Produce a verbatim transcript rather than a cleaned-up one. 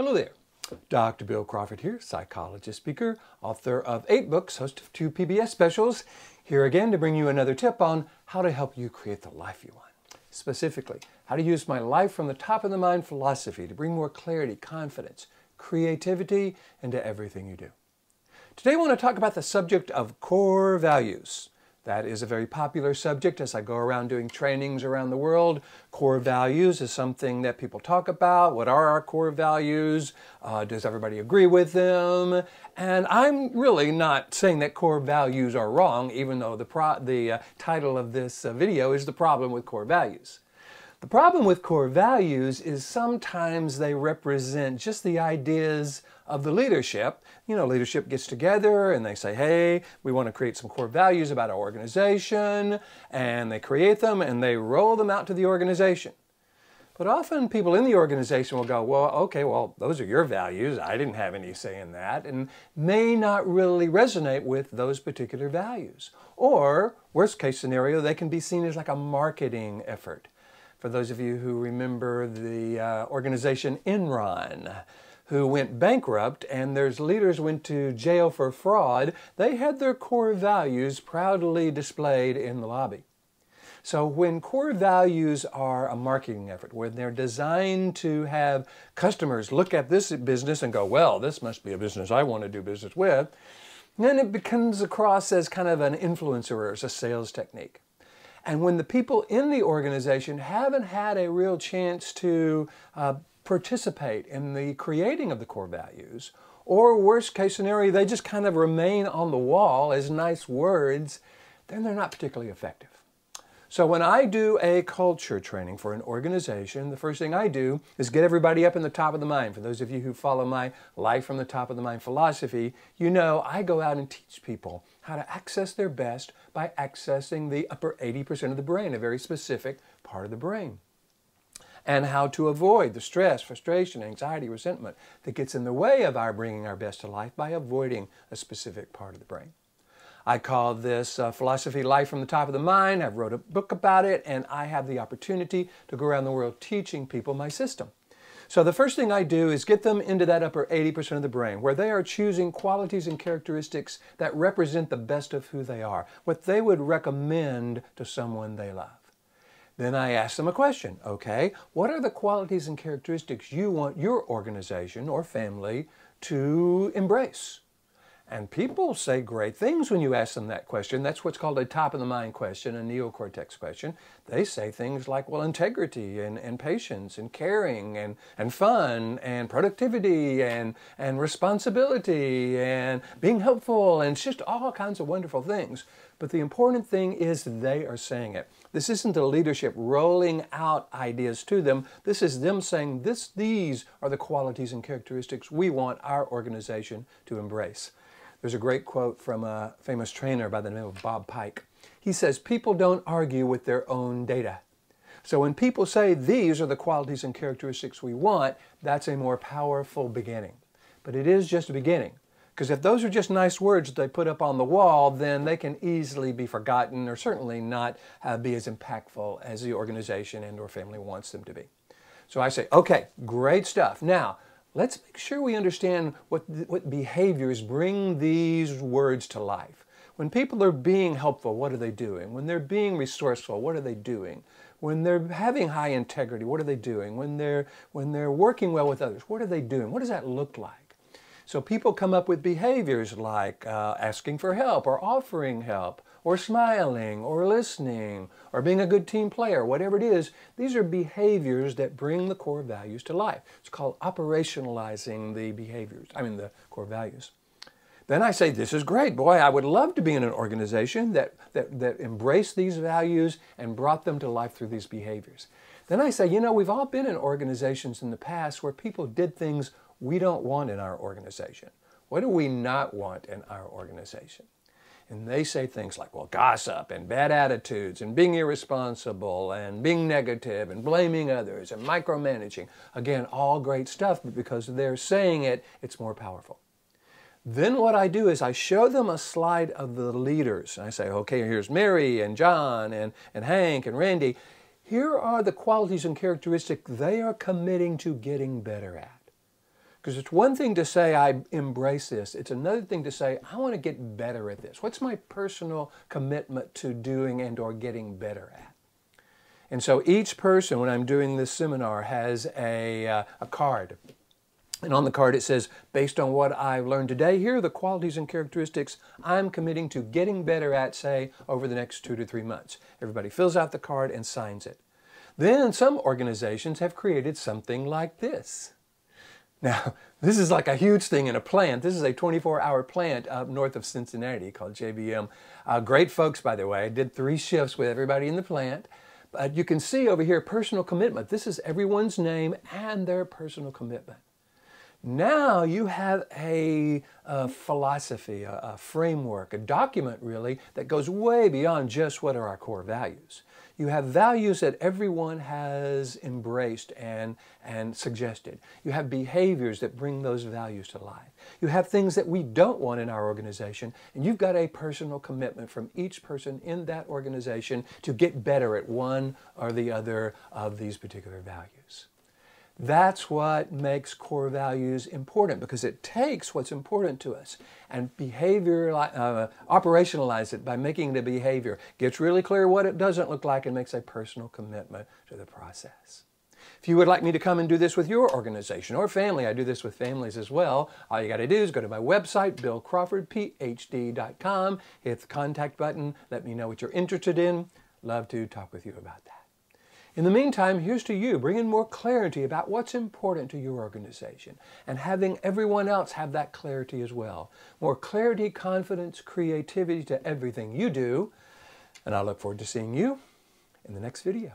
Hello there, Doctor Bill Crawford here, psychologist, speaker, author of eight books, host of two P B S specials, here again to bring you another tip on how to help you create the life you want. Specifically, how to use my Life from the Top of the Mind philosophy to bring more clarity, confidence, creativity into everything you do. Today I want to talk about the subject of core values. That is a very popular subject as I go around doing trainings around the world. Core values is something that people talk about. What are our core values? Uh, does everybody agree with them? And I'm really not saying that core values are wrong, even though the, pro the uh, title of this uh, video is The Problem with Core Values. The problem with core values is sometimes they represent just the ideas of the leadership. You know, leadership gets together and they say, hey, we want to create some core values about our organization, and they create them and they roll them out to the organization. But often people in the organization will go, well, okay, well, those are your values. I didn't have any say in that, and may not really resonate with those particular values. Or, worst case scenario, they can be seen as like a marketing effort. For those of you who remember the uh, organization Enron, who went bankrupt and their leaders went to jail for fraud, they had their core values proudly displayed in the lobby. So when core values are a marketing effort, when they're designed to have customers look at this business and go, well, this must be a business I want to do business with, then it becomes across as kind of an influencer or as a sales technique. And when the people in the organization haven't had a real chance to uh, participate in the creating of the core values, or worst case scenario, they just kind of remain on the wall as nice words, then they're not particularly effective. So when I do a culture training for an organization, the first thing I do is get everybody up in the top of the mind. For those of you who follow my Life from the Top of the Mind philosophy, you know I go out and teach people how to access their best by accessing the upper eighty percent of the brain, a very specific part of the brain, and how to avoid the stress, frustration, anxiety, resentment that gets in the way of our bringing our best to life by avoiding a specific part of the brain. I call this uh, philosophy Life from the Top of the Mind. I've wrote a book about it, and I have the opportunity to go around the world teaching people my system. So the first thing I do is get them into that upper eighty percent of the brain, where they are choosing qualities and characteristics that represent the best of who they are, what they would recommend to someone they love. Then I ask them a question. Okay, what are the qualities and characteristics you want your organization or family to embrace? And people say great things when you ask them that question. That's what's called a top-of-the-mind question, a neocortex question. They say things like, well, integrity and, and patience and caring and, and fun and productivity and, and responsibility and being helpful, and it's just all kinds of wonderful things. But the important thing is they are saying it. This isn't the leadership rolling out ideas to them. This is them saying, this, these are the qualities and characteristics we want our organization to embrace. There's a great quote from a famous trainer by the name of Bob Pike. He says, people don't argue with their own data. So when people say these are the qualities and characteristics we want, that's a more powerful beginning. But it is just a beginning. Because if those are just nice words that they put up on the wall, then they can easily be forgotten or certainly not uh, be as impactful as the organization and or family wants them to be. So I say, okay, great stuff. Now, let's make sure we understand what, what behaviors bring these words to life. When people are being helpful, what are they doing? When they're being resourceful, what are they doing? When they're having high integrity, what are they doing? When they're, when they're working well with others, what are they doing? What does that look like? So people come up with behaviors like uh, asking for help or offering help, or smiling, or listening, or being a good team player, whatever it is. These are behaviors that bring the core values to life. It's called operationalizing the behaviors, I mean the core values. Then I say, this is great, boy, I would love to be in an organization that, that, that embraced these values and brought them to life through these behaviors. Then I say, you know, we've all been in organizations in the past where people did things we don't want in our organization. What do we not want in our organization? And they say things like, well, gossip and bad attitudes and being irresponsible and being negative and blaming others and micromanaging. Again, all great stuff, but because they're saying it, it's more powerful. Then what I do is I show them a slide of the leaders. And I say, okay, here's Mary and John and, and Hank and Randy. Here are the qualities and characteristics they are committing to getting better at. Because it's one thing to say I embrace this. It's another thing to say I want to get better at this. What's my personal commitment to doing and or getting better at? And so each person, when I'm doing this seminar, has a, uh, a card. And on the card it says, based on what I've learned today, here are the qualities and characteristics I'm committing to getting better at, say, over the next two to three months. Everybody fills out the card and signs it. Then some organizations have created something like this. Now, this is like a huge thing in a plant. This is a twenty-four hour plant up north of Cincinnati called J B M. Uh, great folks, by the way. I did three shifts with everybody in the plant. But you can see over here, personal commitment. This is everyone's name and their personal commitment. Now you have a, a philosophy, a, a framework, a document really that goes way beyond just what are our core values. You have values that everyone has embraced and, and suggested. You have behaviors that bring those values to life. You have things that we don't want in our organization, and you've got a personal commitment from each person in that organization to get better at one or the other of these particular values. That's what makes core values important, because it takes what's important to us and behavior, uh, operationalize it by making the behavior, gets really clear what it doesn't look like, and makes a personal commitment to the process. If you would like me to come and do this with your organization or family, I do this with families as well. All you got to do is go to my website, bill crawford p h d dot com, hit the contact button, let me know what you're interested in. Love to talk with you about that. In the meantime, here's to you, bringing more clarity about what's important to your organization and having everyone else have that clarity as well. More clarity, confidence, creativity to everything you do. And I look forward to seeing you in the next video.